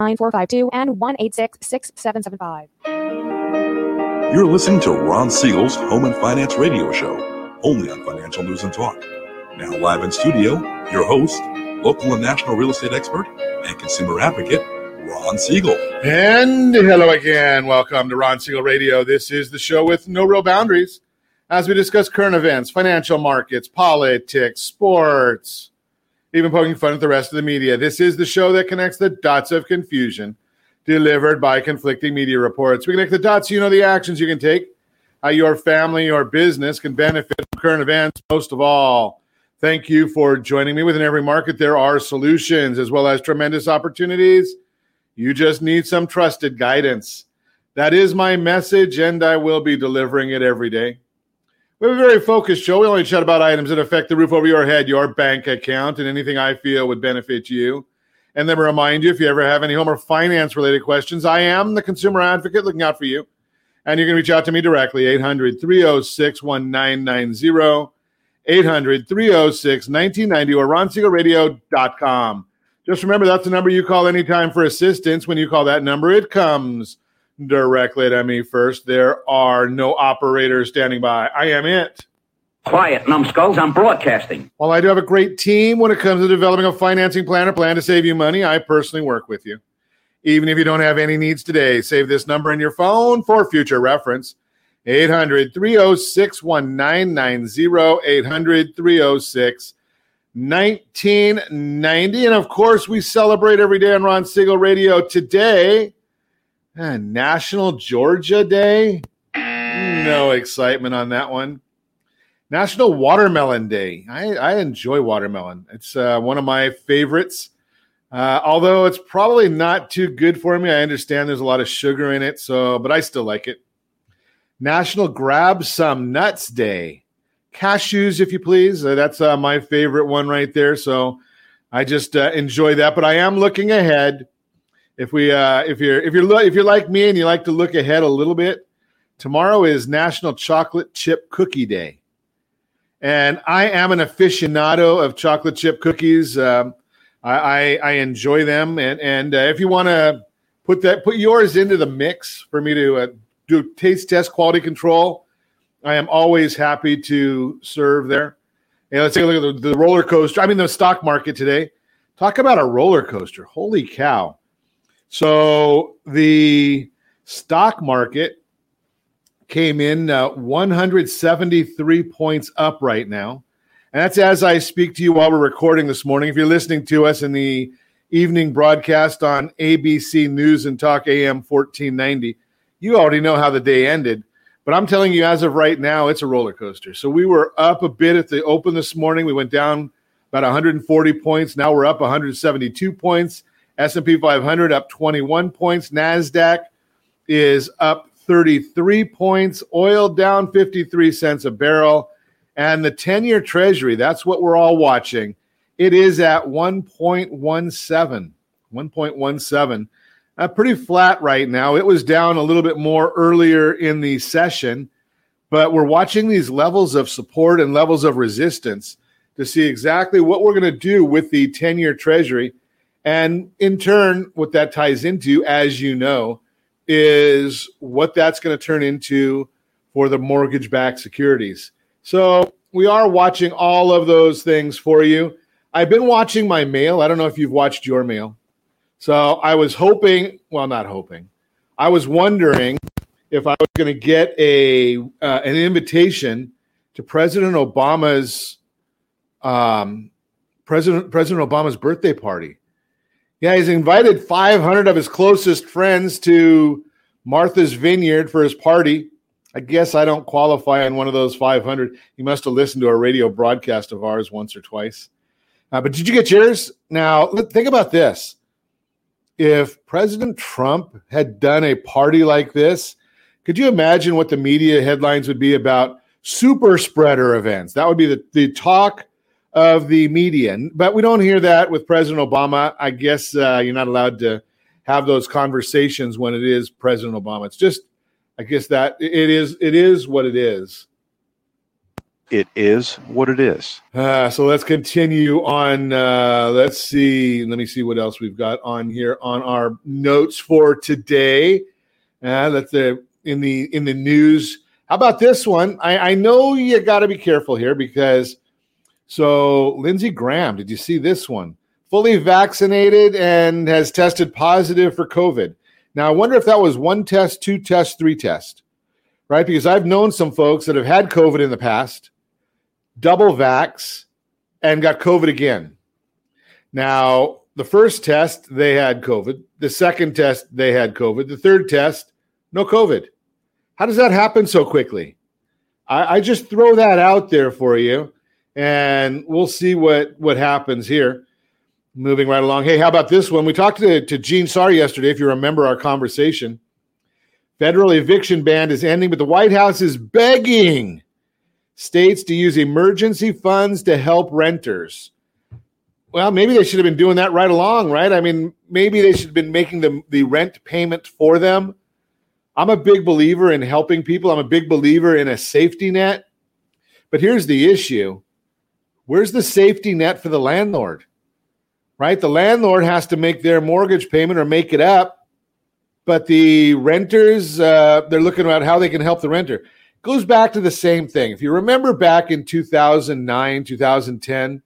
9452 and 1-866-6775. You're listening to Ron Siegel's Home and Finance Radio Show, only on Financial News and Talk. Now live in studio, your host, local and national real estate expert and consumer advocate, Ron Siegel. And hello again. Welcome to Ron Siegel Radio. This is the show with no real boundaries, as we discuss current events, financial markets, politics, sports, even poking fun at the rest of the media. This is the show that connects the dots of confusion delivered by conflicting media reports. We connect the dots so you know the actions you can take, how your family or business can benefit from current events. Most of all, thank you for joining me. Within every market, there are solutions as well as tremendous opportunities. You just need some trusted guidance. That is my message, and I will be delivering it every day. We have a very focused show. We only chat about items that affect the roof over your head, your bank account, and anything I feel would benefit you. And then remind you, if you ever have any home or finance-related questions, I am the consumer advocate looking out for you. And you can reach out to me directly, 800-306-1990, 800-306-1990, or RonSiegelRadio.com. Just remember, that's the number you call anytime for assistance. When you call that number, it comes directly to me first. There are no operators standing by. I am it. Quiet, numbskulls. I'm broadcasting. While I do have a great team when it comes to developing a financing plan or plan to save you money, I personally work with you. Even if you don't have any needs today, save this number in your phone for future reference. 800-306-1990, 800-306-1990. And, of course, we celebrate every day on Ron Siegel Radio. Today, National Georgia Day. No excitement on that one. National Watermelon Day. I enjoy watermelon. It's one of my favorites. Although it's probably not too good for me. I understand there's a lot of sugar in it, but I still like it. National Grab Some Nuts Day. Cashews, if you please. That's my favorite one right there. So I just enjoy that. But I am looking ahead. If you're like me and you like to look ahead a little bit, tomorrow is National Chocolate Chip Cookie Day, and I am an aficionado of chocolate chip cookies. I enjoy them, and if you want to put yours into the mix for me to do taste test quality control, I am always happy to serve there. And let's take a look at the roller coaster. I mean, the stock market today. Talk about a roller coaster! Holy cow! So the stock market came in 173 points up right now. And that's as I speak to you while we're recording this morning. If you're listening to us in the evening broadcast on ABC News and Talk AM 1490, you already know how the day ended. But I'm telling you, as of right now, it's a roller coaster. So we were up a bit at the open this morning. We went down about 140 points. Now we're up 172 points. S&P 500 up 21 points. NASDAQ is up 33 points. Oil down 53 cents a barrel. And the 10-year Treasury, that's what we're all watching. It is at 1.17. 1.17. Pretty flat right now. It was down a little bit more earlier in the session. But we're watching these levels of support and levels of resistance to see exactly what we're going to do with the 10-year Treasury. And in turn, what that ties into, as you know, is what that's going to turn into for the mortgage-backed securities. So we are watching all of those things for you. I've been watching my mail. I don't know if you've watched your mail. So I was hoping, well, not hoping. I was wondering if I was going to get an invitation to President Obama's birthday party. Yeah, he's invited 500 of his closest friends to Martha's Vineyard for his party. I guess I don't qualify on one of those 500. You must have listened to a radio broadcast of ours once or twice. But did you get yours? Now, think about this. If President Trump had done a party like this, could you imagine what the media headlines would be about super spreader events? That would be the talk of the media. But we don't hear that with President Obama. I guess you're not allowed to have those conversations when it is President Obama. It's just, I guess that it is what it is. it is what it is. So let's continue on. Let's see. Let me see what else we've got on here on our notes for today. That's in the news. How about this one? I know you got to be careful here because Lindsey Graham, did you see this one? Fully vaccinated and has tested positive for COVID. Now, I wonder if that was one test, two tests, three tests, right? Because I've known some folks that have had COVID in the past, double vax, and got COVID again. Now, the first test, they had COVID. The second test, they had COVID. The third test, no COVID. How does that happen so quickly? I just throw that out there for you, and we'll see what happens here. Moving right along. Hey, how about this one? We talked to Gene Sarr yesterday, if you remember our conversation. Federal eviction ban is ending, but the White House is begging states to use emergency funds to help renters. Well, maybe they should have been doing that right along, right? I mean, maybe they should have been making the rent payment for them. I'm a big believer in helping people. I'm a big believer in a safety net. But here's the issue. Where's the safety net for the landlord? Right? The landlord has to make their mortgage payment or make it up, but the renters, they're looking at how they can help the renter. It goes back to the same thing. If you remember back in 2009, 2010,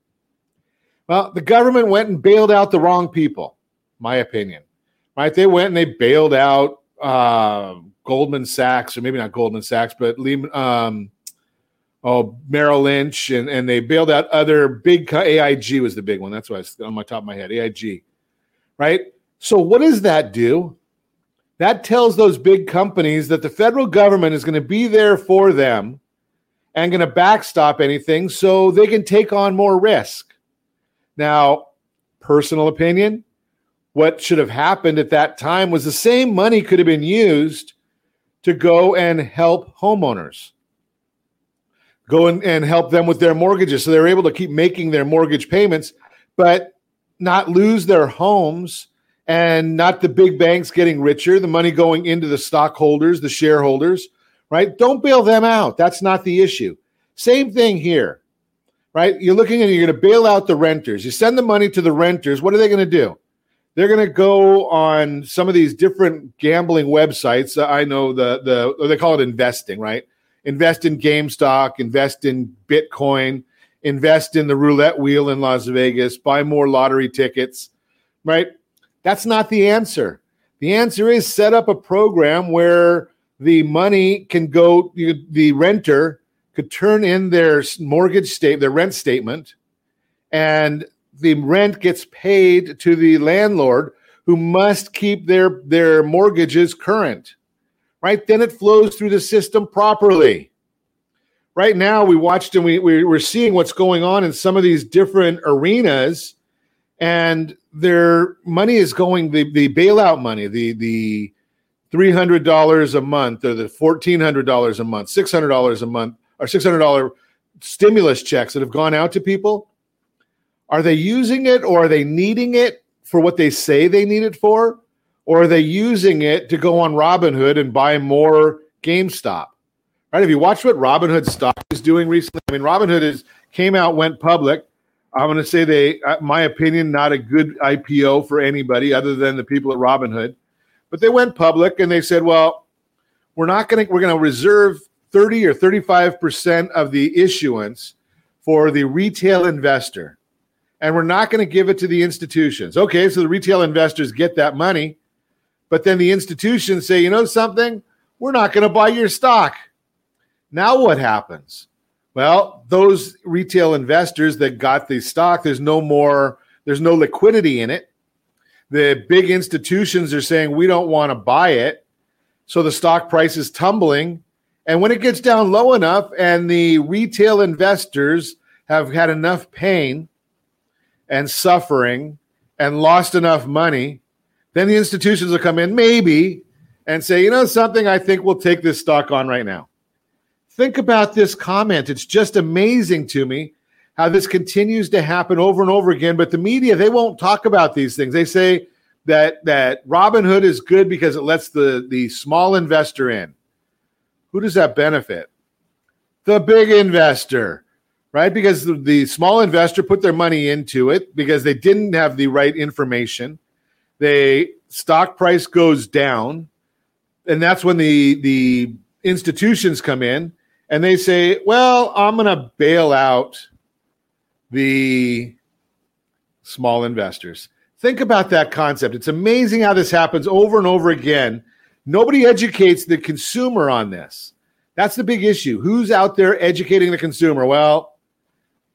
well, the government went and bailed out the wrong people, my opinion. Right? They went and they bailed out Goldman Sachs, or maybe not Goldman Sachs, but Lehman, Merrill Lynch, and they bailed out other big, AIG was the big one. That's why it's on my top of my head, AIG, right? So what does that do? That tells those big companies that the federal government is going to be there for them and going to backstop anything so they can take on more risk. Now, personal opinion, what should have happened at that time was the same money could have been used to go and help homeowners. Go and help them with their mortgages so they're able to keep making their mortgage payments, but not lose their homes and not the big banks getting richer, the money going into the stockholders, the shareholders, right? Don't bail them out. That's not the issue. Same thing here, right? You're looking and you're going to bail out the renters. You send the money to the renters. What are they going to do? They're going to go on some of these different gambling websites. I know they call it investing, right? Invest in GameStop, invest in Bitcoin, invest in the roulette wheel in Las Vegas, buy more lottery tickets, right? That's not the answer. The answer is set up a program where the money can go, the renter could turn in their their rent statement, and the rent gets paid to the landlord who must keep their mortgages current. Right? Then it flows through the system properly. Right now, we watched and we're seeing what's going on in some of these different arenas, and their money is going, the bailout money, the $300 a month or the $1,400 a month, $600 a month, or $600 stimulus checks that have gone out to people. Are they using it, or are they needing it for what they say they need it for? Or are they using it to go on Robinhood and buy more GameStop? Right? Have you watched what Robinhood stock is doing recently? I mean, Robinhood came out, went public. I'm going to say they, my opinion, not a good IPO for anybody other than the people at Robinhood. But they went public and they said, "Well, we're going to reserve 30 or 35% of the issuance for the retail investor, and we're not going to give it to the institutions." Okay, so the retail investors get that money. But then the institutions say, you know something? We're not going to buy your stock. Now what happens? Well, those retail investors that got the stock, there's no liquidity in it. The big institutions are saying, we don't want to buy it. So the stock price is tumbling. And when it gets down low enough and the retail investors have had enough pain and suffering and lost enough money, then the institutions will come in maybe and say, you know something, I think we'll take this stock on right now. Think about this comment. It's just amazing to me how this continues to happen over and over again. But the media, they won't talk about these things. They say that Robinhood is good because it lets the small investor in. Who does that benefit? the big investor, right? Because the small investor put their money into it because they didn't have the right information. The stock price goes down, and that's when the institutions come in and they say, well, I'm going to bail out the small investors. Think about that concept. It's amazing how this happens over and over again. Nobody educates the consumer on this. That's the big issue. Who's out there educating the consumer? Well,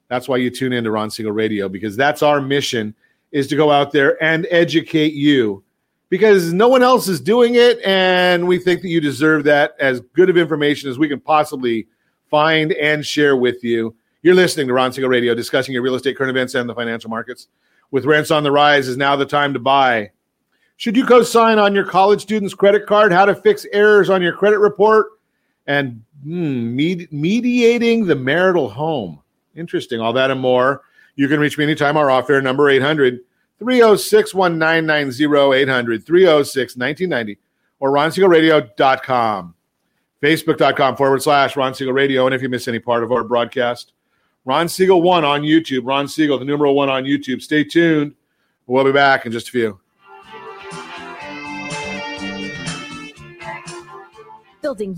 that's why you tune into Ron Siegel Radio, because that's our mission, is to go out there and educate you, because no one else is doing it, and we think that you deserve that as good of information as we can possibly find and share with you. You're listening to Ron Siegel Radio, discussing your real estate, current events, and the financial markets. With rents on the rise, is now the time to buy. Should you co-sign on your college student's credit card? How to fix errors on your credit report? And mediating the marital home. Interesting. All that and more. You can reach me anytime. Our off-air number, 800-306-1990, 800-306-1990, or RonSiegelRadio.com, Facebook.com/RonSiegelRadio. And if you miss any part of our broadcast, Ron Siegel 1 on YouTube. Ron Siegel, the numeral 1 on YouTube. Stay tuned. We'll be back in just a few. Building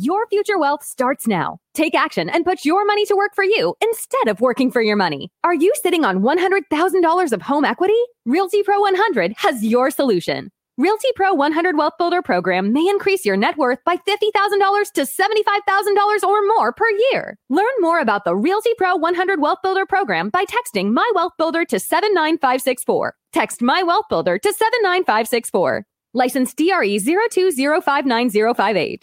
your future wealth starts now. Take action and put your money to work for you instead of working for your money. Are you sitting on $100,000 of home equity? Realty Pro 100 has your solution. Realty Pro 100 Wealth Builder Program may increase your net worth by $50,000 to $75,000 or more per year. Learn more about the Realty Pro 100 Wealth Builder Program by texting My Wealth Builder to 79564. Text My Wealth Builder to 79564. License DRE 02059058.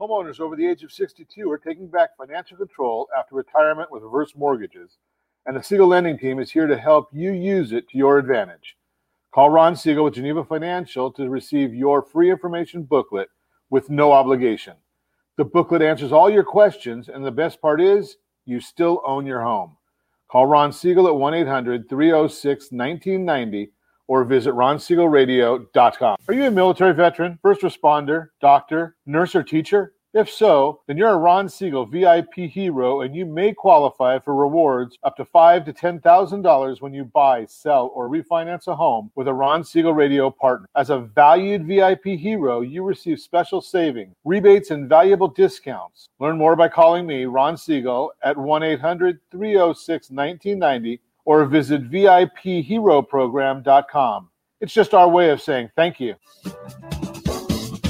Homeowners over the age of 62 are taking back financial control after retirement with reverse mortgages, and the Siegel Lending Team is here to help you use it to your advantage. Call Ron Siegel with Geneva Financial to receive your free information booklet with no obligation. The booklet answers all your questions, and the best part is you still own your home. Call Ron Siegel at 1-800-306-1990 or visit RonSiegelRadio.com. Are you a military veteran, first responder, doctor, nurse, or teacher? If so, then you're a Ron Siegel VIP hero, and you may qualify for rewards up to $5,000 to $10,000 when you buy, sell, or refinance a home with a Ron Siegel Radio partner. As a valued VIP hero, you receive special savings, rebates, and valuable discounts. Learn more by calling me, Ron Siegel, at 1-800-306-1990 or visit VIPHeroProgram.com. It's just our way of saying thank you.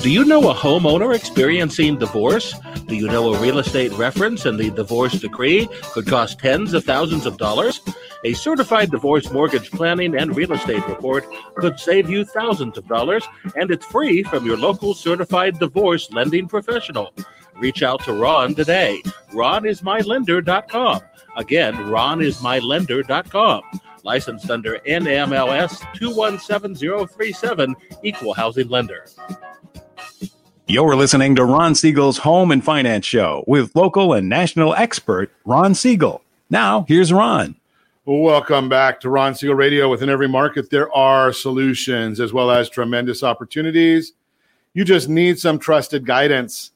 Do you know a homeowner experiencing divorce? Do you know a real estate reference and the divorce decree could cost tens of thousands of dollars? A certified divorce mortgage planning and real estate report could save you thousands of dollars, and it's free from your local certified divorce lending professional. Reach out to Ron today. RonIsMyLender.com. Again, RonIsMyLender.com. Licensed under NMLS 217037, Equal Housing Lender. You're listening to Ron Siegel's Home and Finance Show with local and national expert Ron Siegel. Now, here's Ron. Welcome back to Ron Siegel Radio. Within every market, there are solutions as well as tremendous opportunities. You just need some trusted guidance.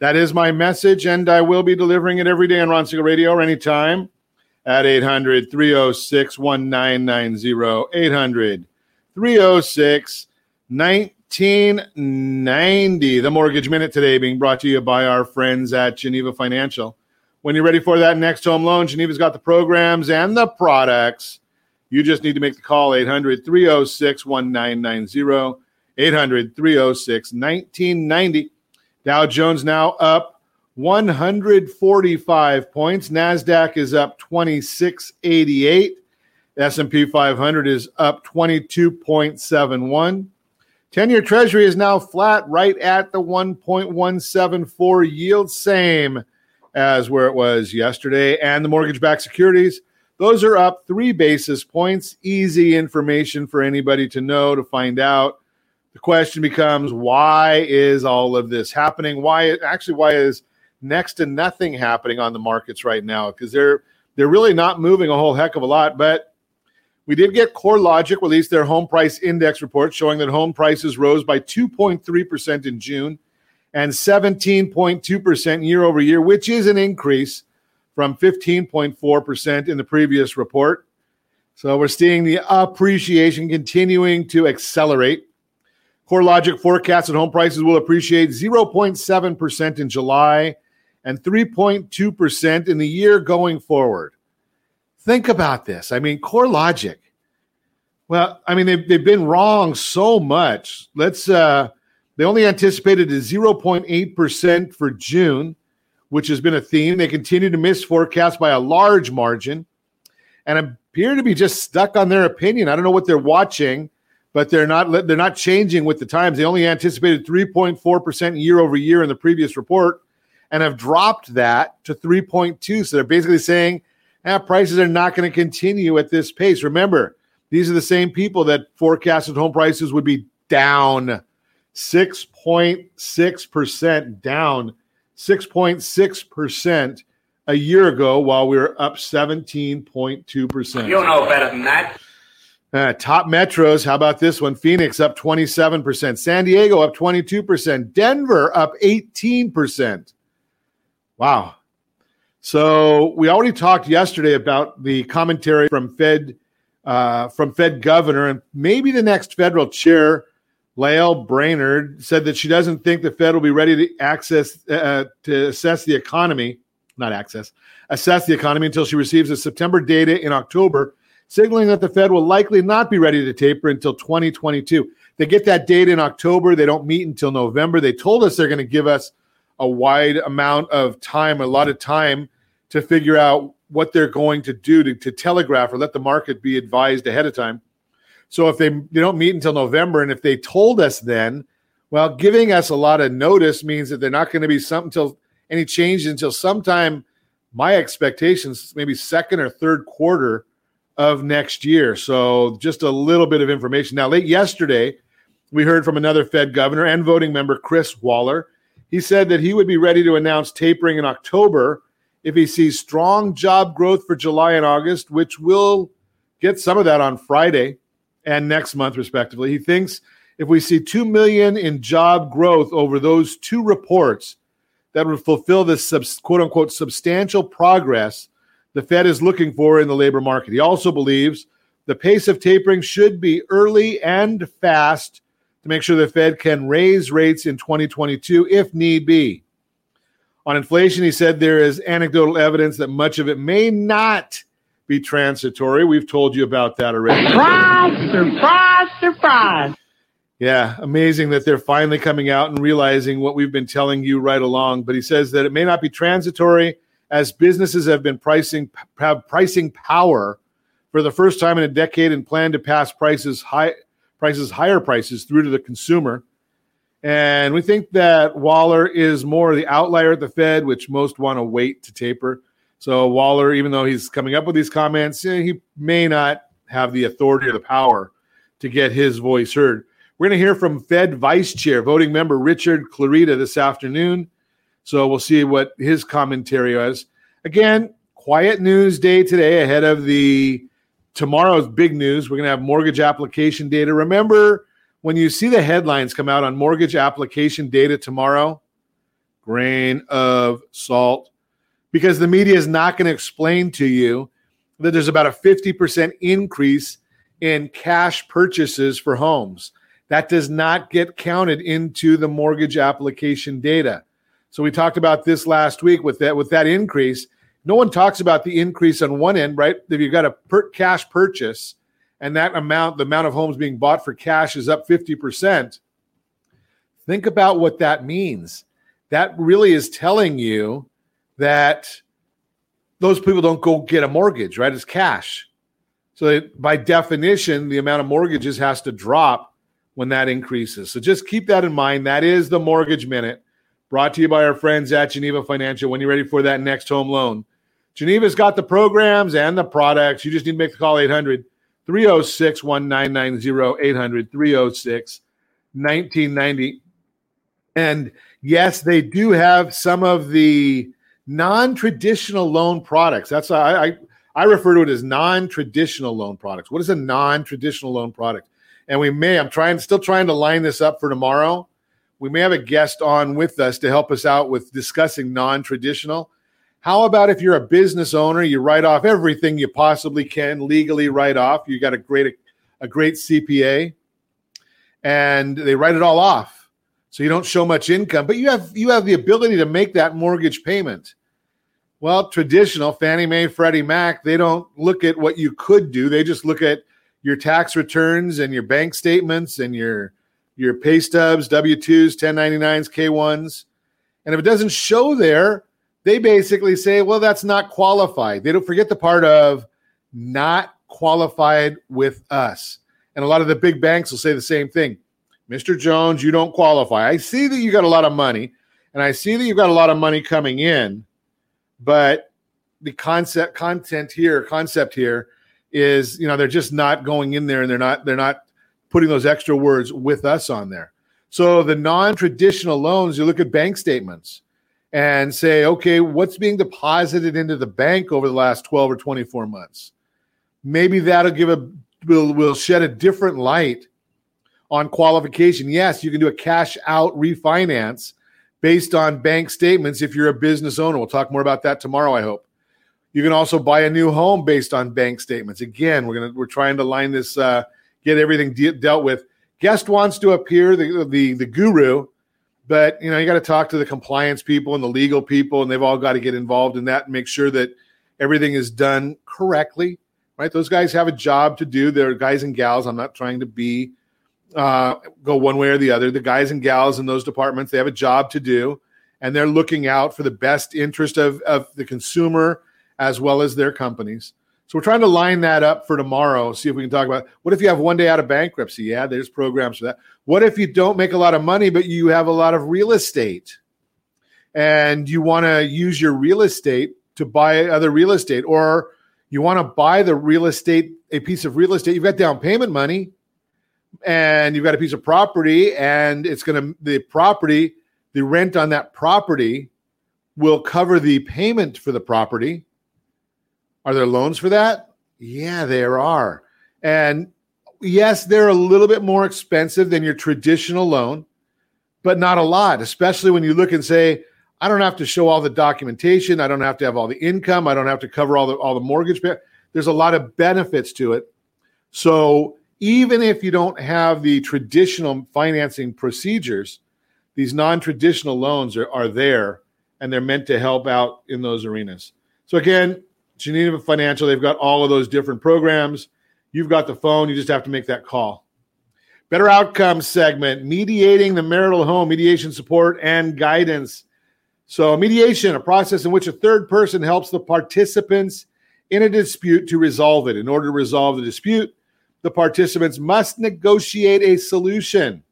That is my message, and I will be delivering it every day on Ron Siegel Radio or anytime at 800-306-1990, 800-306-1990. The Mortgage Minute today being brought to you by our friends at Geneva Financial. When you're ready for that next home loan, Geneva's got the programs and the products You just need to make the call, 800-306-1990, 800-306-1990. Dow Jones now up 145 points. NASDAQ is up 2688. S&P 500 is up 22.71. 10-year Treasury is now flat right at the 1.174 yield, same as where it was yesterday. And the mortgage-backed securities, those are up 3 basis points. Easy information for anybody to know, to find out. The question becomes, why is all of this happening? Why is next to nothing happening on the markets right now? Because they're really not moving a whole heck of a lot, but we did get CoreLogic release their home price index report showing that home prices rose by 2.3% in June and 17.2% year over year, which is an increase from 15.4% in the previous report. So we're seeing the appreciation continuing to accelerate. CoreLogic forecasts that home prices will appreciate 0.7% in July and 3.2% in the year going forward. Think about this. I mean, CoreLogic. Well, I mean, they've been wrong so much. They only anticipated a 0.8% for June, which has been a theme. They continue to miss forecasts by a large margin and appear to be just stuck on their opinion. I don't know what they're watching, but they're not changing with the times. They only anticipated 3.4% year over year in the previous report and have dropped that to 3.2. So they're basically saying, prices are not going to continue at this pace. Remember, these are the same people that forecasted home prices would be down 6.6%, down 6.6% a year ago, while we were up 17.2%. You know better than that. Top metros, how about this one? Phoenix up 27%, San Diego up 22%, Denver up 18%. Wow. So we already talked yesterday about the commentary from Fed governor and maybe the next federal chair, Lael Brainerd, said that she doesn't think the Fed will be ready to assess the economy until she receives the September data in October, signaling that the Fed will likely not be ready to taper until 2022. They get that data in October. They don't meet until November. They told us they're going to give us a wide amount of time, a lot of time to figure out what they're going to do to telegraph or let the market be advised ahead of time. So if they don't meet until November, and if they told us then, well, giving us a lot of notice means that they're not going to be any change until sometime, my expectations, maybe second or third quarter of next year. So just a little bit of information. Now, late yesterday, we heard from another Fed governor and voting member, Chris Waller. He said that he would be ready to announce tapering in October if he sees strong job growth for July and August, which will get some of that on Friday and next month, respectively. He thinks if we see 2 million in job growth over those two reports, that would fulfill the quote-unquote substantial progress the Fed is looking for in the labor market. He also believes the pace of tapering should be early and fast to make sure the Fed can raise rates in 2022 if need be. On inflation, he said there is anecdotal evidence that much of it may not be transitory. We've told you about that already. Surprise, surprise, surprise. Yeah, amazing that they're finally coming out and realizing what we've been telling you right along. But he says that it may not be transitory, as businesses have pricing power for the first time in a decade and plan to pass higher prices through to the consumer. And we think that Waller is more the outlier at the Fed, which most want to wait to taper. So Waller, even though he's coming up with these comments, he may not have the authority or the power to get his voice heard. We're going to hear from Fed Vice Chair, voting member Richard Clarita this afternoon. So we'll see what his commentary is. Again, quiet news day today ahead of tomorrow's big news. We're going to have mortgage application data. Remember, when you see the headlines come out on mortgage application data tomorrow, grain of salt, because the media is not going to explain to you that there's about a 50% increase in cash purchases for homes. That does not get counted into the mortgage application data. So we talked about this last week with that increase. No one talks about the increase on one end, right? If you've got a cash purchase and that amount, the amount of homes being bought for cash is up 50%, think about what that means. That really is telling you that those people don't go get a mortgage, right? It's cash. So by definition, the amount of mortgages has to drop when that increases. So just keep that in mind. That is the Mortgage Minute, brought to you by our friends at Geneva Financial. When you're ready for that next home loan, Geneva's got the programs and the products. You just need to make the call, 800-306-1990, 800-306-1990. And yes, they do have some of the non-traditional loan products. That's I refer to it as non-traditional loan products. What is a non-traditional loan product? And we may, I'm still trying to line this up for tomorrow. We may have a guest on with us to help us out with discussing non-traditional. How about if you're a business owner, you write off everything you possibly can legally write off. You got a great CPA, and they write it all off. So you don't show much income, but you have the ability to make that mortgage payment. Well, traditional, Fannie Mae, Freddie Mac, they don't look at what you could do. They just look at your tax returns and your bank statements and your pay stubs, W-2s, 1099s, K-1s. And if it doesn't show there, they basically say, well, that's not qualified. They don't forget the part of not qualified with us. And a lot of the big banks will say the same thing. Mr. Jones, you don't qualify. I see that you got a lot of money, and I see that you've got a lot of money coming in, but the concept here is, you know, they're just not going in there, and they're not putting those extra words with us on there. So the non-traditional loans, you look at bank statements and say, okay, what's being deposited into the bank over the last 12 or 24 months? Maybe that'll will shed a different light on qualification. Yes, you can do a cash out refinance based on bank statements if you're a business owner. We'll talk more about that tomorrow, I hope. You can also buy a new home based on bank statements. Again, we're trying to line this, get everything dealt with. Guest wants to appear, the guru, but you know, you got to talk to the compliance people and the legal people, and they've all got to get involved in that and make sure that everything is done correctly, right? Those guys have a job to do. They're guys and gals. I'm not trying to be go one way or the other. The guys and gals in those departments, they have a job to do, and they're looking out for the best interest of the consumer as well as their companies. So we're trying to line that up for tomorrow, see if we can talk about, what if you have one day out of bankruptcy? Yeah, there's programs for that. What if you don't make a lot of money, but you have a lot of real estate, and you want to use your real estate to buy other real estate, or you want to buy the real estate, a piece of real estate, you've got down payment money, and you've got a piece of property, and it's going to, the rent on that property will cover the payment for the property. Are there loans for that? Yeah, there are. And yes, they're a little bit more expensive than your traditional loan, but not a lot, especially when you look and say, I don't have to show all the documentation. I don't have to have all the income. I don't have to cover all the mortgage. There's a lot of benefits to it. So even if you don't have the traditional financing procedures, these non-traditional loans are there, and they're meant to help out in those arenas. So again, Geneva Financial, they've got all of those different programs. You've got the phone. You just have to make that call. Better Outcomes segment, mediating the marital home, mediation support and guidance. So mediation, a process in which a third person helps the participants in a dispute to resolve it. In order to resolve the dispute, the participants must negotiate a solution.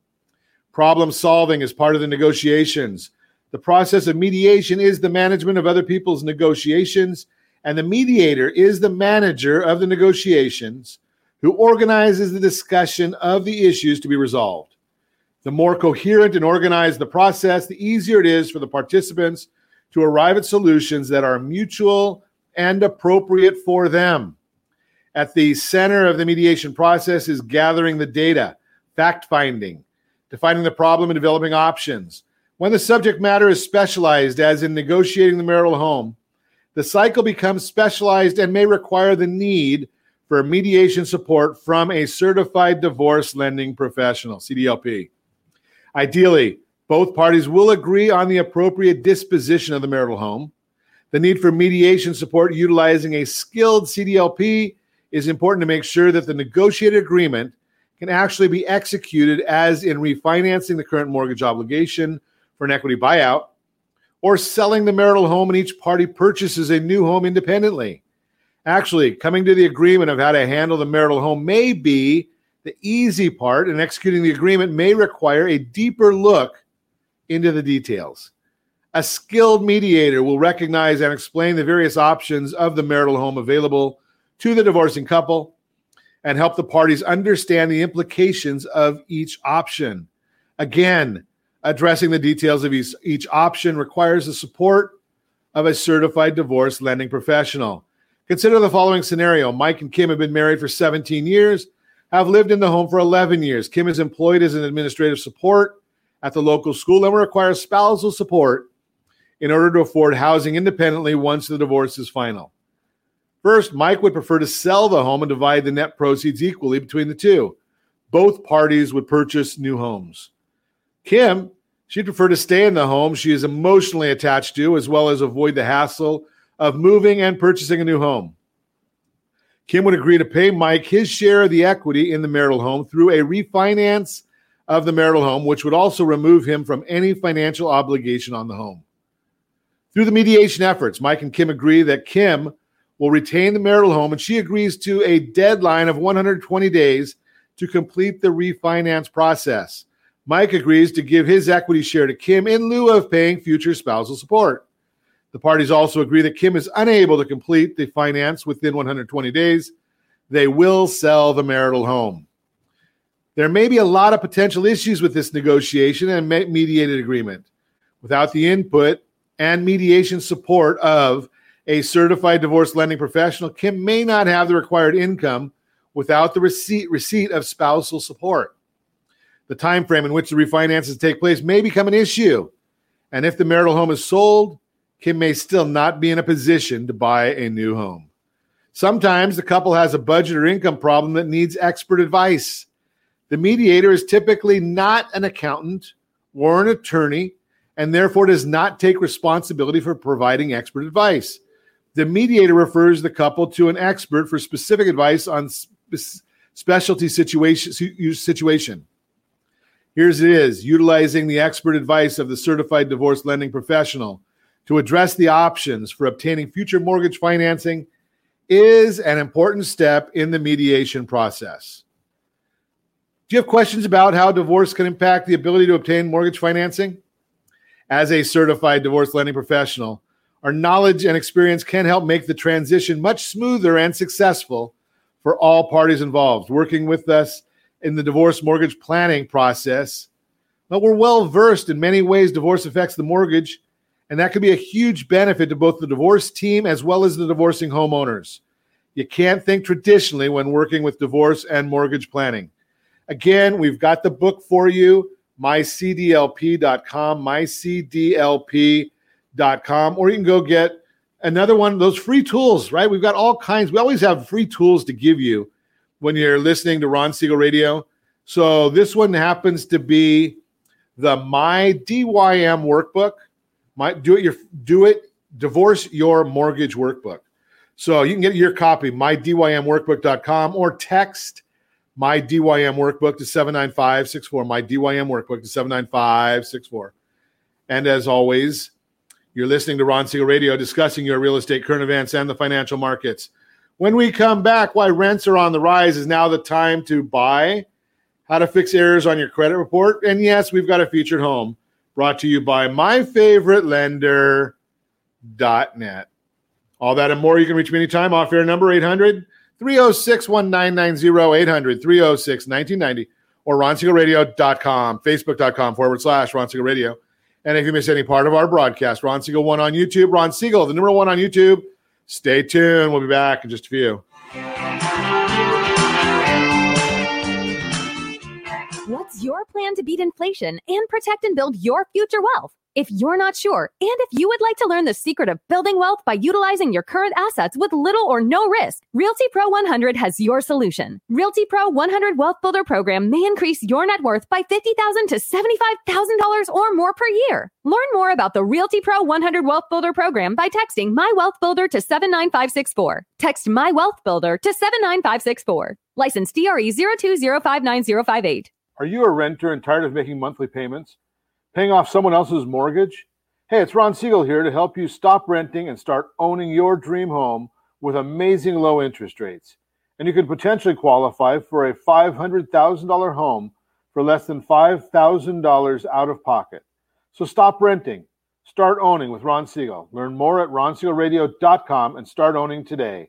Problem solving is part of the negotiations. The process of mediation is the management of other people's negotiations, and the mediator is the manager of the negotiations who organizes the discussion of the issues to be resolved. The more coherent and organized the process, the easier it is for the participants to arrive at solutions that are mutual and appropriate for them. At the center of the mediation process is gathering the data, fact-finding, defining the problem, and developing options. When the subject matter is specialized, as in negotiating the marital home, the cycle becomes specialized and may require the need for mediation support from a certified divorce lending professional, CDLP. Ideally, both parties will agree on the appropriate disposition of the marital home. The need for mediation support utilizing a skilled CDLP is important to make sure that the negotiated agreement can actually be executed, as in refinancing the current mortgage obligation for an equity buyout or selling the marital home, and each party purchases a new home independently. Actually, coming to the agreement of how to handle the marital home may be the easy part, and executing the agreement may require a deeper look into the details. A skilled mediator will recognize and explain the various options of the marital home available to the divorcing couple and help the parties understand the implications of each option. Again, addressing the details of each option requires the support of a certified divorce lending professional. Consider the following scenario. Mike and Kim have been married for 17 years, have lived in the home for 11 years. Kim is employed as an administrative support at the local school and will require spousal support in order to afford housing independently once the divorce is final. First, Mike would prefer to sell the home and divide the net proceeds equally between the two. Both parties would purchase new homes. Kim, she'd prefer to stay in the home she is emotionally attached to, as well as avoid the hassle of moving and purchasing a new home. Kim would agree to pay Mike his share of the equity in the marital home through a refinance of the marital home, which would also remove him from any financial obligation on the home. Through the mediation efforts, Mike and Kim agree that Kim will retain the marital home, and she agrees to a deadline of 120 days to complete the refinance process. Mike agrees to give his equity share to Kim in lieu of paying future spousal support. The parties also agree that Kim is unable to complete the finance within 120 days. They will sell the marital home. There may be a lot of potential issues with this negotiation and mediated agreement. Without the input and mediation support of a certified divorce lending professional, Kim may not have the required income without the receipt of spousal support. The time frame in which the refinances take place may become an issue, and if the marital home is sold, Kim may still not be in a position to buy a new home. Sometimes the couple has a budget or income problem that needs expert advice. The mediator is typically not an accountant or an attorney, and therefore does not take responsibility for providing expert advice. The mediator refers the couple to an expert for specific advice on specialty situation. Here's it is, utilizing the expert advice of the certified divorce lending professional to address the options for obtaining future mortgage financing is an important step in the mediation process. Do you have questions about how divorce can impact the ability to obtain mortgage financing? As a certified divorce lending professional, our knowledge and experience can help make the transition much smoother and successful for all parties involved. Working with us in the divorce mortgage planning process, but we're well versed in many ways divorce affects the mortgage, and that could be a huge benefit to both the divorce team as well as the divorcing homeowners. You can't think traditionally when working with divorce and mortgage planning. Again, we've got the book for you, mycdlp.com, mycdlp.com, or you can go get another one of those free tools, right? We've got all kinds. We always have free tools to give you when you're listening to Ron Siegel Radio. So this one happens to be the My DYM workbook, Divorce Your Mortgage workbook. So you can get your copy, mydymworkbook.com, or text My DYM workbook to 79564, My DYM workbook to 79564. And as always, you're listening to Ron Siegel Radio, discussing your real estate, current events, and the financial markets. When we come back, why rents are on the rise, is now the time to buy, how to fix errors on your credit report, and yes, we've got a featured home brought to you by MyFavoriteLender.net. All that and more. You can reach me anytime. Off-air number 800-306-1990, 800-306-1990, or RonSiegelRadio.com, Facebook.com/RonSiegelRadio. And if you miss any part of our broadcast, Ron Siegel 1 on YouTube, Ron Siegel, the number 1 on YouTube. Stay tuned. We'll be back in just a few. What's your plan to beat inflation and protect and build your future wealth? If you're not sure, and if you would like to learn the secret of building wealth by utilizing your current assets with little or no risk, Realty Pro 100 has your solution. Realty Pro 100 Wealth Builder Program may increase your net worth by $50,000 to $75,000 or more per year. Learn more about the Realty Pro 100 Wealth Builder Program by texting My Wealth Builder to 79564. Text My Wealth Builder to 79564. License DRE 020590588. Are you a renter and tired of making monthly payments? Paying off someone else's mortgage? Hey, it's Ron Siegel here to help you stop renting and start owning your dream home with amazing low interest rates. And you could potentially qualify for a $500,000 home for less than $5,000 out of pocket. So stop renting. Start owning with Ron Siegel. Learn more at RonSiegelRadio.com and start owning today.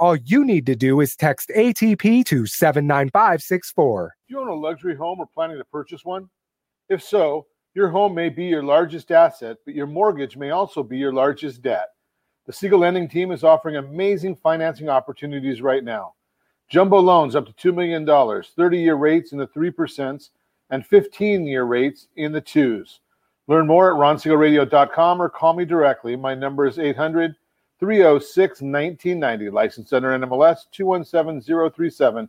all you need to do is text ATP to 79564. Do you own a luxury home or planning to purchase one? If so, your home may be your largest asset, but your mortgage may also be your largest debt. The Siegel Lending Team is offering amazing financing opportunities right now. Jumbo loans up to $2 million, 30-year rates in the 3%, and 15-year rates in the 2s. Learn more at RonSiegelRadio.com or call me directly. My number is 800-306-1990, licensed under NMLS 217037,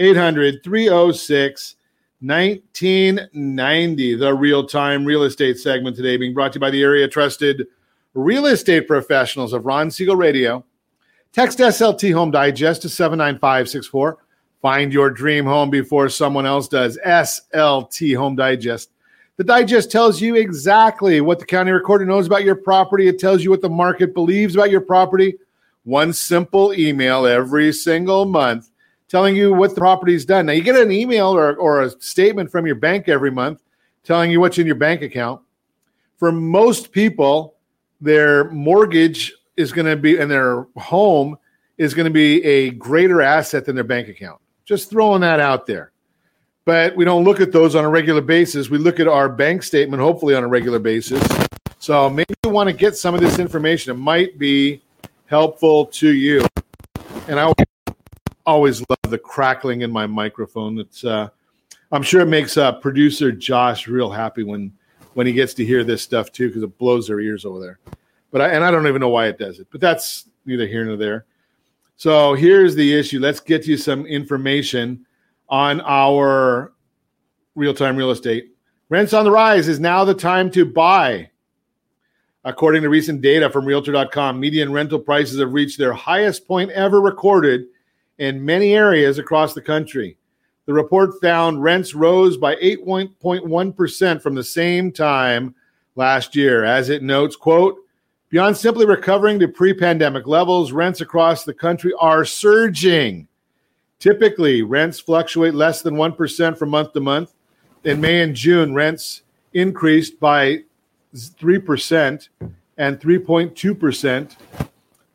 800-306-1990. 1990, the real-time real estate segment today being brought to you by the area trusted real estate professionals of Ron Siegel Radio. Text SLT Home Digest to 79564. Find your dream home before someone else does. SLT Home Digest. The digest tells you exactly what the county recorder knows about your property. It tells you what the market believes about your property. One simple email every single month, telling you what the property's done. Now, you get an email or a statement from your bank every month telling you what's in your bank account. For most people, their mortgage is going to be, and their home is going to be a greater asset than their bank account. Just throwing that out there. But we don't look at those on a regular basis. We look at our bank statement, hopefully, on a regular basis. So maybe you want to get some of this information. It might be helpful to you. And I always love the crackling in my microphone. It's, I'm sure it makes producer Josh real happy when he gets to hear this stuff too, because it blows their ears over there. But I don't even know why it does it, but that's neither here nor there. So here's the issue. Let's get you some information on our real-time real estate. Rents on the rise. Is now the time to buy? According to recent data from Realtor.com, median rental prices have reached their highest point ever recorded in many areas across the country. The report found rents rose by 8.1% from the same time last year. As it notes, quote, Beyond simply recovering to pre-pandemic levels, rents across the country are surging. Typically, rents fluctuate less than 1% from month to month. In May and June, rents increased by 3% and 3.2%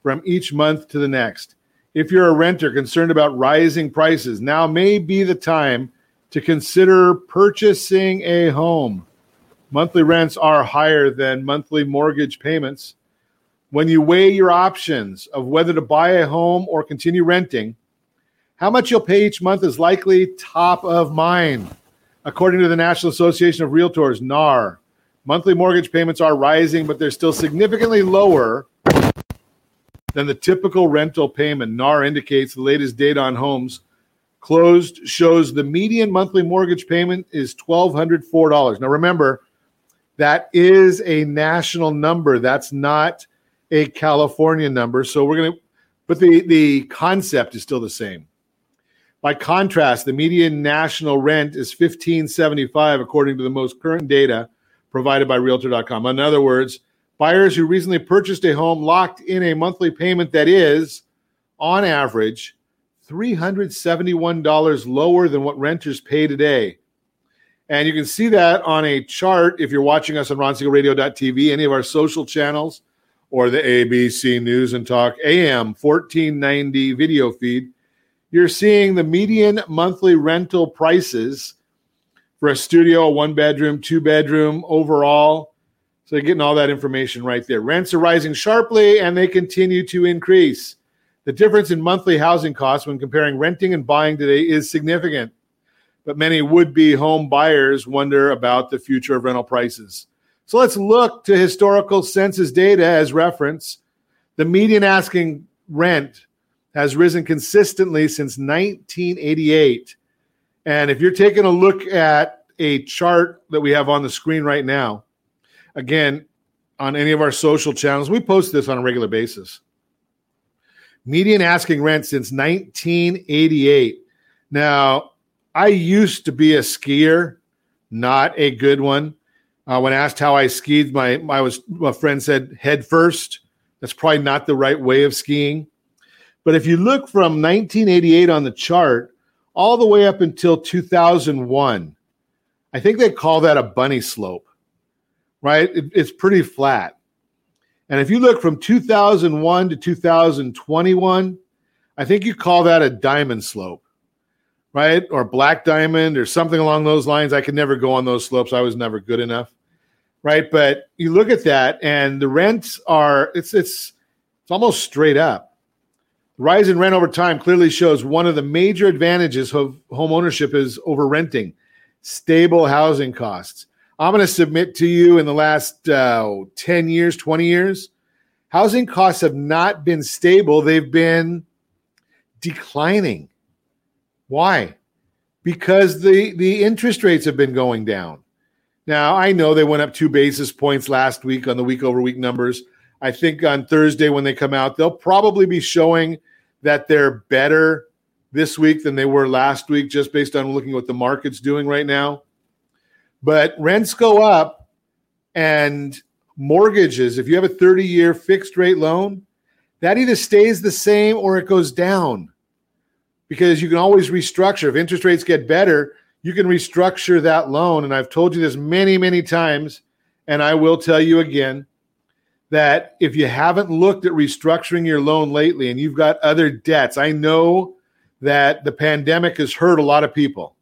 from each month to the next. If you're a renter concerned about rising prices, now may be the time to consider purchasing a home. Monthly rents are higher than monthly mortgage payments. When you weigh your options of whether to buy a home or continue renting, how much you'll pay each month is likely top of mind. According to the National Association of Realtors, NAR, monthly mortgage payments are rising, but they're still significantly lower than the typical rental payment. NAR indicates the latest data on homes closed shows the median monthly mortgage payment is $1,204. Now, remember, that is a national number. That's not a California number. So we're going to, but the concept is still the same. By contrast, the median national rent is $1,575, according to the most current data provided by Realtor.com. In other words, buyers who recently purchased a home locked in a monthly payment that is, on average, $371 lower than what renters pay today. And you can see that on a chart if you're watching us on RonSiegelRadio.tv, any of our social channels, or the ABC News and Talk AM 1490 video feed. You're seeing the median monthly rental prices for a studio, a one-bedroom, two-bedroom overall. So you're getting all that information right there. Rents are rising sharply, and they continue to increase. The difference in monthly housing costs when comparing renting and buying today is significant, but many would-be home buyers wonder about the future of rental prices. So let's look to historical census data as reference. The median asking rent has risen consistently since 1988. And if you're taking a look at a chart that we have on the screen right now, again, on any of our social channels, we post this on a regular basis. Median asking rent since 1988. Now, I used to be a skier, not a good one. When asked how I skied, my friend said head first. That's probably not the right way of skiing. But if you look from 1988 on the chart all the way up until 2001, I think they call that a bunny slope, right? It's pretty flat. And if you look from 2001 to 2021, I think you call that a diamond slope, right? Or black diamond or something along those lines. I could never go on those slopes. I was never good enough, right? But you look at that and the rents are, it's almost straight up. The rise in rent over time clearly shows one of the major advantages of home ownership is over renting, stable housing costs. I'm going to submit to you in the last 10 years, 20 years, housing costs have not been stable. They've been declining. Why? Because the interest rates have been going down. Now, I know they went up 2 basis points last week on the week-over-week numbers. I think on Thursday when they come out, they'll probably be showing that they're better this week than they were last week, just based on looking at what the market's doing right now. But rents go up and mortgages, if you have a 30-year fixed-rate loan, that either stays the same or it goes down. Because you can always restructure. If interest rates get better, you can restructure that loan. And I've told you this many, many times, and I will tell you again, that if you haven't looked at restructuring your loan lately and you've got other debts, I know that the pandemic has hurt a lot of people,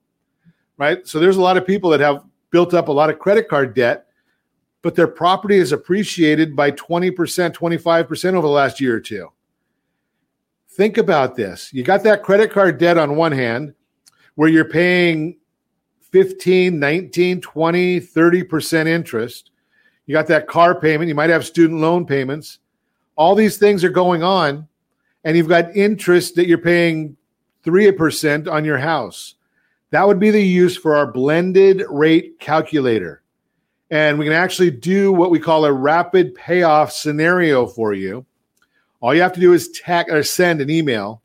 right? So there's a lot of people that have built up a lot of credit card debt, but their property is appreciated by 20%, 25% over the last year or two. Think about this. You got that credit card debt on one hand where you're paying 15, 19, 20, 30% interest. You got that car payment. You might have student loan payments. All these things are going on, and you've got interest that you're paying 3% on your house. That would be the use for our blended rate calculator. And we can actually do what we call a rapid payoff scenario for you. All you have to do is send an email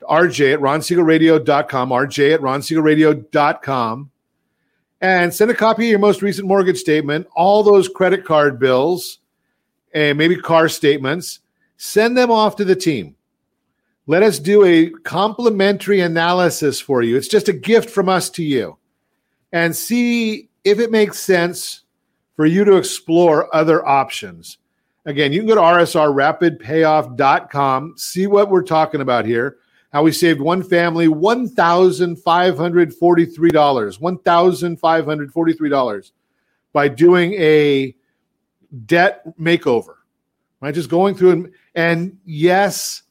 to RJ at RonSiegelRadio.com, RJ at RonSiegelRadio.com, and send a copy of your most recent mortgage statement, all those credit card bills, and maybe car statements, send them off to the team. Let us do a complimentary analysis for you. It's just a gift from us to you. And see if it makes sense for you to explore other options. Again, you can go to rsrrapidpayoff.com, see what we're talking about here, how we saved one family $1,543 by doing a debt makeover, right? Just going through and yes,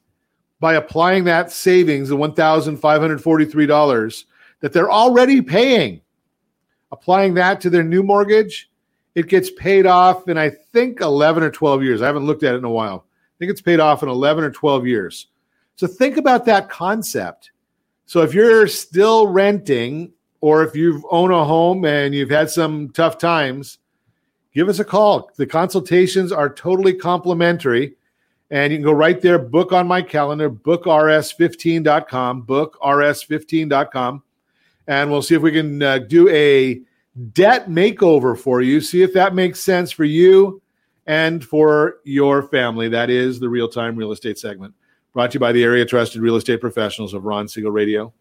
by applying that savings, the $1,543 that they're already paying, applying that to their new mortgage, it gets paid off in, I think, 11 or 12 years. I haven't looked at it in a while. I think it's paid off in 11 or 12 years. So think about that concept. So if you're still renting or if you own a home and you've had some tough times, give us a call. The consultations are totally complimentary. And you can go right there, book on my calendar, bookrs15.com, bookrs15.com. And we'll see if we can do a debt makeover for you. See if that makes sense for you and for your family. That is the real-time real estate segment brought to you by the area trusted real estate professionals of Ron Siegel Radio.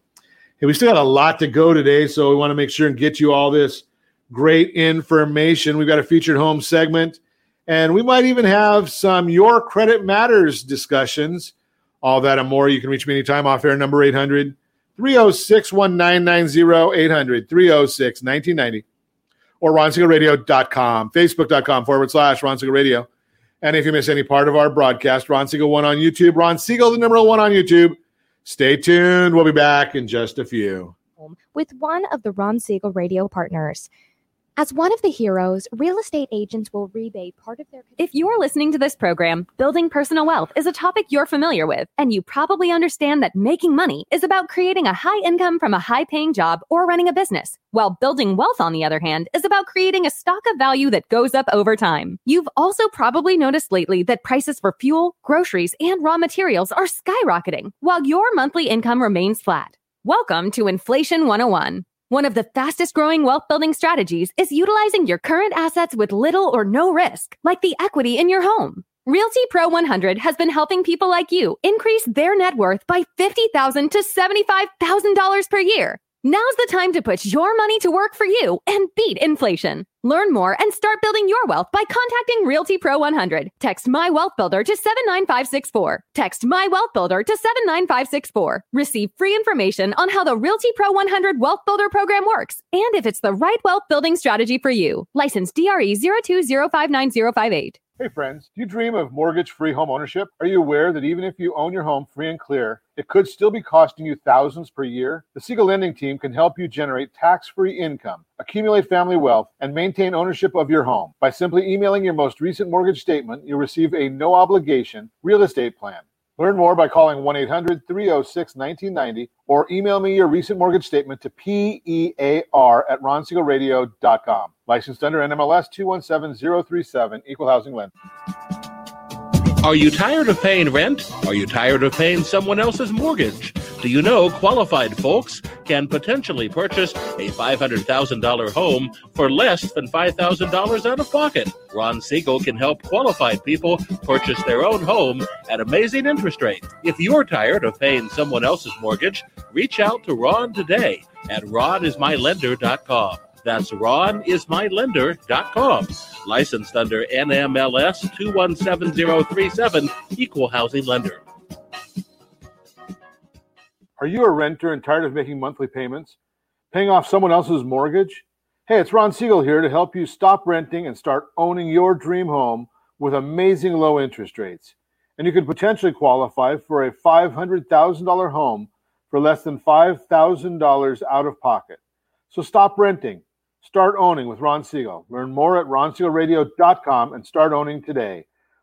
Hey, we still got a lot to go today, so we want to make sure and get you all this great information. We've got a featured home segment, and we might even have some Your Credit Matters discussions. All that and more. You can reach me anytime off air, number 800 306-1990, 800 306-1990, or RonSiegelRadio.com, Facebook.com/RonSiegelRadio. And if you miss any part of our broadcast, Ron Siegel 1 on YouTube, Ron Siegel, the number 1 on YouTube. Stay tuned. We'll be back in just a few. With one of the Ron Siegel Radio partners. As one of the heroes, real estate agents will rebate part of their... If you're listening to this program, building personal wealth is a topic you're familiar with, and you probably understand that making money is about creating a high income from a high-paying job or running a business, while building wealth, on the other hand, is about creating a stock of value that goes up over time. You've also probably noticed lately that prices for fuel, groceries, and raw materials are skyrocketing, while your monthly income remains flat. Welcome to Inflation 101. One of the fastest-growing wealth-building strategies is utilizing your current assets with little or no risk, like the equity in your home. Realty Pro 100 has been helping people like you increase their net worth by $50,000 to $75,000 per year. Now's the time to put your money to work for you and beat inflation. Learn more and start building your wealth by contacting Realty Pro 100. Text My Wealth Builder to 79564. Text My Wealth Builder to 79564. Receive free information on how the Realty Pro 100 Wealth Builder program works and if it's the right wealth building strategy for you. License DRE 02059058. Hey friends, do you dream of mortgage-free home ownership? Are you aware that even if you own your home free and clear, it could still be costing you thousands per year? The Siegel Lending Team can help you generate tax-free income, accumulate family wealth, and maintain ownership of your home. By simply emailing your most recent mortgage statement, you'll receive a no-obligation real estate plan. Learn more by calling 1-800-306-1990 or email me your recent mortgage statement to pear@ronsiegelradio.com. Licensed under NMLS 217037, Equal Housing Lender. Are you tired of paying rent? Are you tired of paying someone else's mortgage? Do you know qualified folks can potentially purchase a $500,000 home for less than $5,000 out of pocket? Ron Siegel can help qualified people purchase their own home at amazing interest rates. If you're tired of paying someone else's mortgage, reach out to Ron today at RonIsMyLender.com. That's RonIsMyLender.com. Licensed under NMLS 217037, Equal Housing Lender. Are you a renter and tired of making monthly payments? Paying off someone else's mortgage? Hey, it's Ron Siegel here to help you stop renting and start owning your dream home with amazing low interest rates. And you could potentially qualify for a $500,000 home for less than $5,000 out of pocket. So stop renting. Start owning with Ron Siegel. Learn more at RonSiegelRadio.com and start owning today.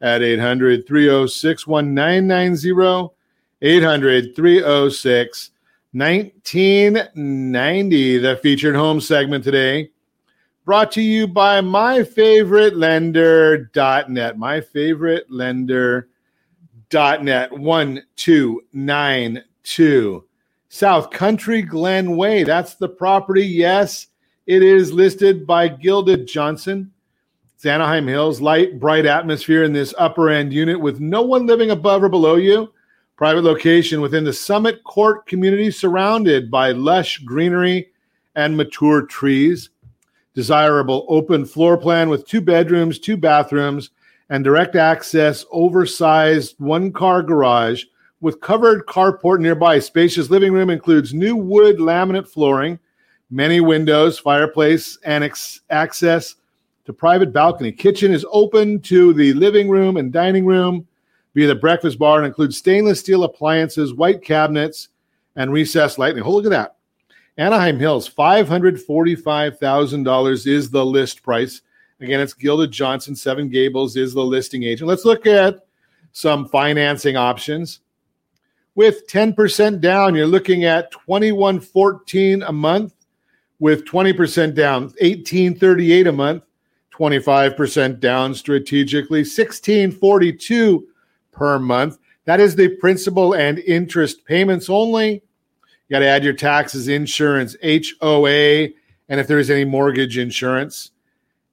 at 800-306-1990, 800-306-1990. The featured home segment today brought to you by MyFavoriteLender.net, MyFavoriteLender.net, 1292 South Country Glen Way. That's the property, yes. It is listed by Gilded Johnson. It's Anaheim Hills. Light, bright atmosphere in this upper-end unit with no one living above or below you. Private location within the Summit Court community, surrounded by lush greenery and mature trees. Desirable open floor plan with 2 bedrooms, 2 bathrooms, and direct access, oversized 1-car garage with covered carport nearby. Spacious living room includes new wood laminate flooring, many windows, fireplace, and access to private balcony. Kitchen is open to the living room and dining room via the breakfast bar and includes stainless steel appliances, white cabinets, and recessed lighting. Oh, look at that. Anaheim Hills, $545,000 is the list price. Again, it's Gilded Johnson. Seven Gables is the listing agent. Let's look at some financing options. With 10% down, you're looking at $2114 a month. With 20% down, $1838 a month, 25% down strategically, $1642 per month. That is the principal and interest payments only. You got to add your taxes, insurance, HOA, and if there is any mortgage insurance.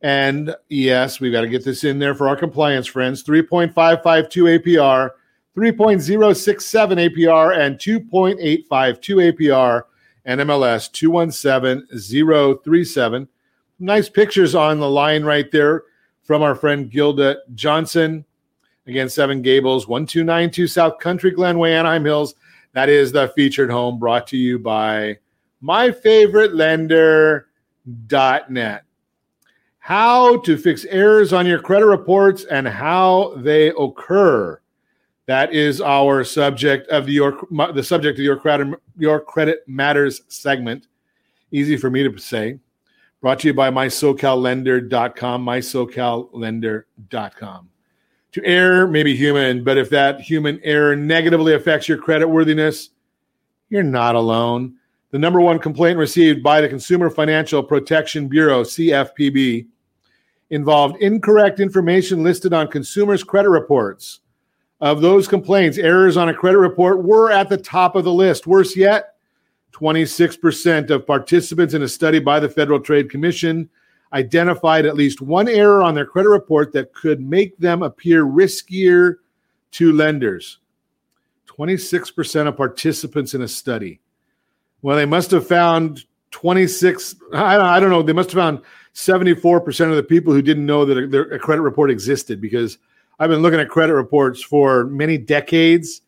And yes, we've got to get this in there for our compliance friends, 3.552 APR, 3.067 APR, and 2.852 APR. NMLS 217037. Nice pictures on the line right there from our friend Gilda Johnson. Again, Seven Gables, 1292 South Country Glenway, Anaheim Hills. That is the featured home brought to you by MyFavoriteLender.net. How to fix errors on your credit reports and how they occur. That is our subject of your credit matters segment. Easy for me to say. Brought to you by mysocallender.com, mysocallender.com. To err may be human, but if that human error negatively affects your credit worthiness, you're not alone. The number one complaint received by the Consumer Financial Protection Bureau, CFPB, involved incorrect information listed on consumers' credit reports. Of those complaints, errors on a credit report were at the top of the list. Worse yet, 26% of participants in a study by the Federal Trade Commission identified at least one error on their credit report that could make them appear riskier to lenders. 26% of participants in a study. Well, they must have found 26, I don't know, they must have found 74% of the people who didn't know that a credit report existed, because I've been looking at credit reports for many decades,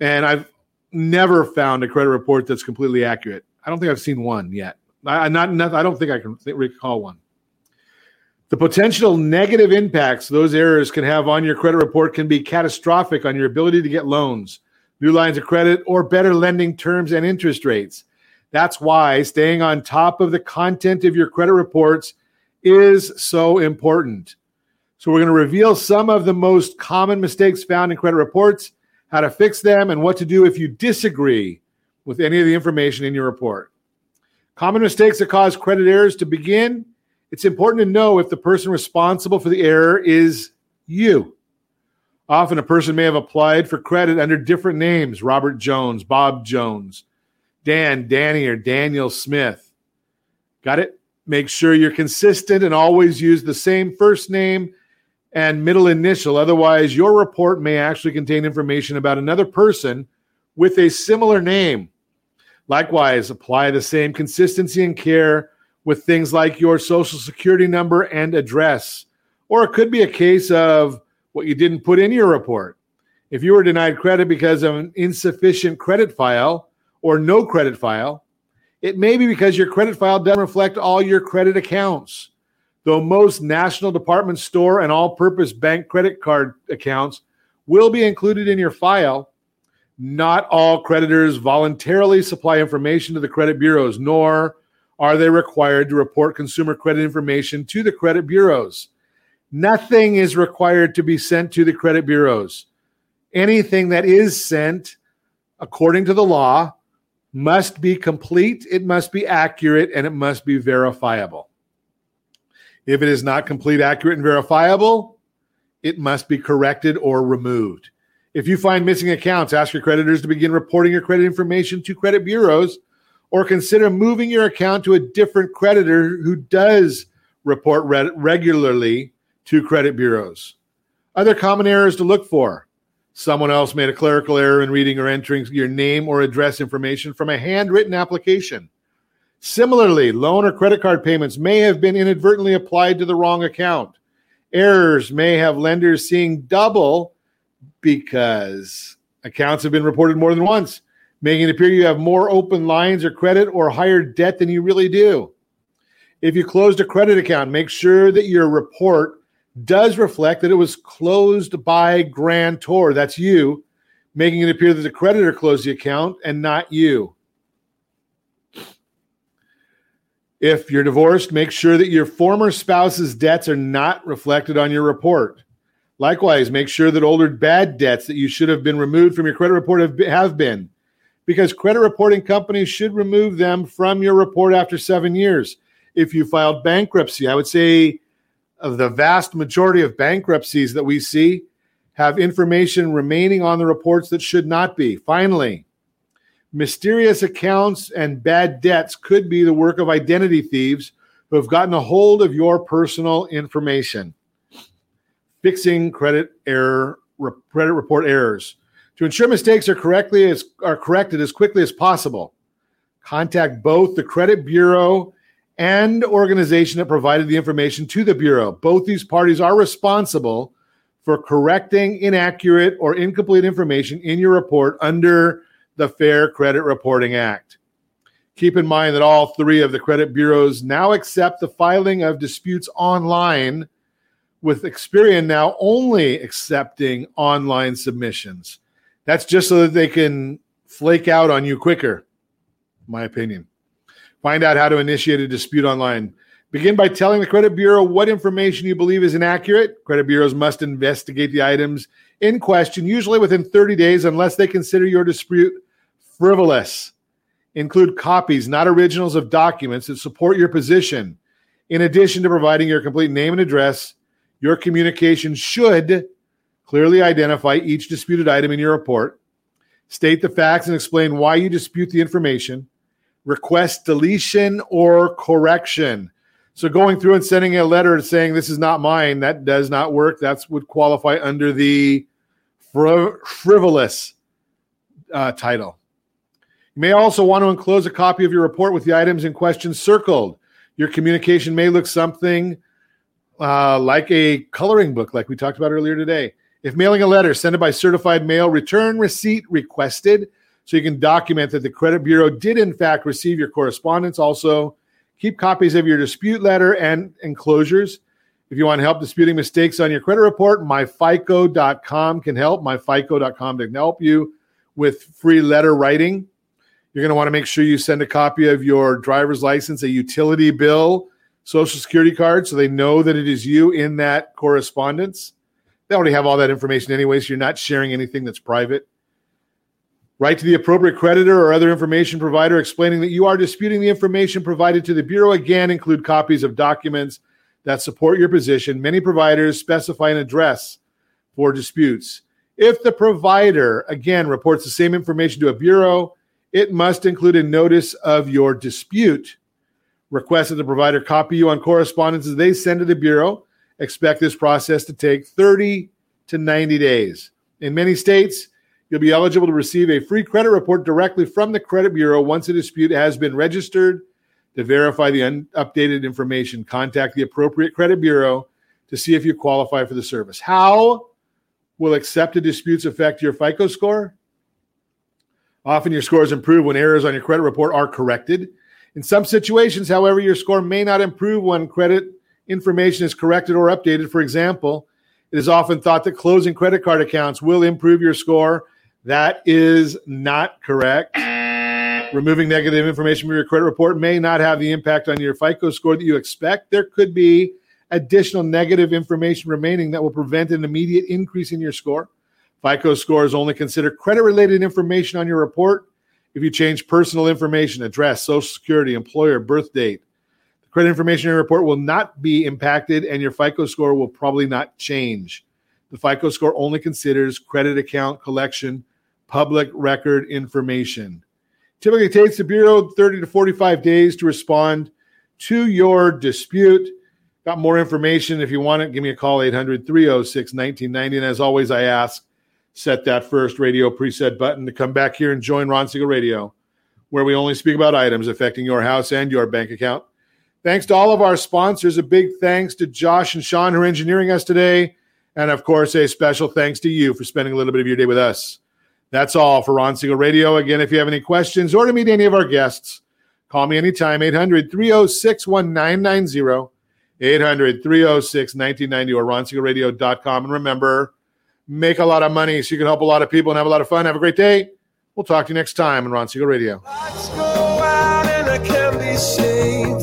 and I've never found a credit report that's completely accurate. I don't think I've seen one yet. I don't think I can recall one. The potential negative impacts those errors can have on your credit report can be catastrophic on your ability to get loans, new lines of credit, or better lending terms and interest rates. That's why staying on top of the content of your credit reports is so important. So we're going to reveal some of the most common mistakes found in credit reports, how to fix them, and what to do if you disagree with any of the information in your report. Common mistakes that cause credit errors. To begin, it's important to know if the person responsible for the error is you. Often a person may have applied for credit under different names, Robert Jones, Bob Jones, Dan, Danny, or Daniel Smith. Got it? Make sure you're consistent and always use the same first name and middle initial. Otherwise, your report may actually contain information about another person with a similar name. Likewise, apply the same consistency and care with things like your social security number and address. Or it could be a case of what you didn't put in your report. If you were denied credit because of an insufficient credit file or no credit file, it may be because your credit file doesn't reflect all your credit accounts. Though most national department store and all-purpose bank credit card accounts will be included in your file, not all creditors voluntarily supply information to the credit bureaus, nor are they required to report consumer credit information to the credit bureaus. Nothing is required to be sent to the credit bureaus. Anything that is sent, according to the law, must be complete, it must be accurate, and it must be verifiable. If it is not complete, accurate, and verifiable, it must be corrected or removed. If you find missing accounts, ask your creditors to begin reporting your credit information to credit bureaus, or consider moving your account to a different creditor who does report regularly to credit bureaus. Other common errors to look for. Someone else made a clerical error in reading or entering your name or address information from a handwritten application. Similarly, loan or credit card payments may have been inadvertently applied to the wrong account. Errors may have lenders seeing double because accounts have been reported more than once, making it appear you have more open lines or credit or higher debt than you really do. If you closed a credit account, make sure that your report does reflect that it was closed by grantor. That's you, making it appear that the creditor closed the account and not you. If you're divorced, make sure that your former spouse's debts are not reflected on your report. Likewise, make sure that older bad debts that you should have been removed from your credit report have been, because credit reporting companies should remove them from your report after 7 years. If you filed bankruptcy, I would say of the vast majority of bankruptcies that we see have information remaining on the reports that should not be. Finally, mysterious accounts and bad debts could be the work of identity thieves who have gotten a hold of your personal information. Fixing credit report errors. To ensure mistakes are corrected as quickly as possible, contact both the credit bureau and organization that provided the information to the Bureau. Both these parties are responsible for correcting inaccurate or incomplete information in your report under the Fair Credit Reporting Act. Keep in mind that all three of the credit bureaus now accept the filing of disputes online, with Experian now only accepting online submissions. That's just so that they can flake out on you quicker, in my opinion. Find out how to initiate a dispute online. Begin by telling the credit bureau what information you believe is inaccurate. Credit bureaus must investigate the items in question, usually within 30 days, unless they consider your dispute frivolous. Include copies, not originals, of documents that support your position. In addition to providing your complete name and address, your communication should clearly identify each disputed item in your report. State the facts and explain why you dispute the information. Request deletion or correction. So going through and sending a letter saying this is not mine, that does not work. That would qualify under the frivolous title. You may also want to enclose a copy of your report with the items in question circled. Your communication may look something like a coloring book, like we talked about earlier today. If mailing a letter, send it by certified mail, return receipt requested, so you can document that the credit bureau did in fact receive your correspondence. Also, keep copies of your dispute letter and enclosures. If you want help disputing mistakes on your credit report, myfico.com can help. myfico.com can help you with free letter writing. You're going to want to make sure you send a copy of your driver's license, a utility bill, Social Security card, so they know that it is you in that correspondence. They already have all that information anyway, so you're not sharing anything that's private. Write to the appropriate creditor or other information provider explaining that you are disputing the information provided to the Bureau. Again, include copies of documents that support your position. Many providers specify an address for disputes. If the provider, again, reports the same information to a Bureau, it must include a notice of your dispute. Request that the provider copy you on correspondences they send to the Bureau. Expect this process to take 30 to 90 days. In many states, you'll be eligible to receive a free credit report directly from the credit bureau once a dispute has been registered. To verify the updated information, contact the appropriate credit bureau to see if you qualify for the service. How Will accepted disputes affect your FICO score? Often your scores improve when errors on your credit report are corrected. In some situations, however, your score may not improve when credit information is corrected or updated. For example, it is often thought that closing credit card accounts will improve your score. That is not correct. Removing negative information from your credit report may not have the impact on your FICO score that you expect. There could be additional negative information remaining that will prevent an immediate increase in your score. FICO scores only consider credit-related information on your report. If you change personal information, address, Social Security, employer, birth date, the credit information in your report will not be impacted, and your FICO score will probably not change. The FICO score only considers credit account collection, public record information. Typically takes the Bureau 30 to 45 days to respond to your dispute. Got more information if you want it. Give me a call, 800-306-1990. And as always, I ask, set that first radio preset button to come back here and join Ron Siegel Radio, where we only speak about items affecting your house and your bank account. Thanks to all of our sponsors. A big thanks to Josh and Sean, who are engineering us today. And, of course, a special thanks to you for spending a little bit of your day with us. That's all for Ron Siegel Radio. Again, if you have any questions or to meet any of our guests, call me anytime, 800-306-1990, 800-306-1990, or RonSiegelRadio.com. And remember, make a lot of money so you can help a lot of people and have a lot of fun. Have a great day. We'll talk to you next time on Ron Siegel Radio. Lights go out and I can be seen.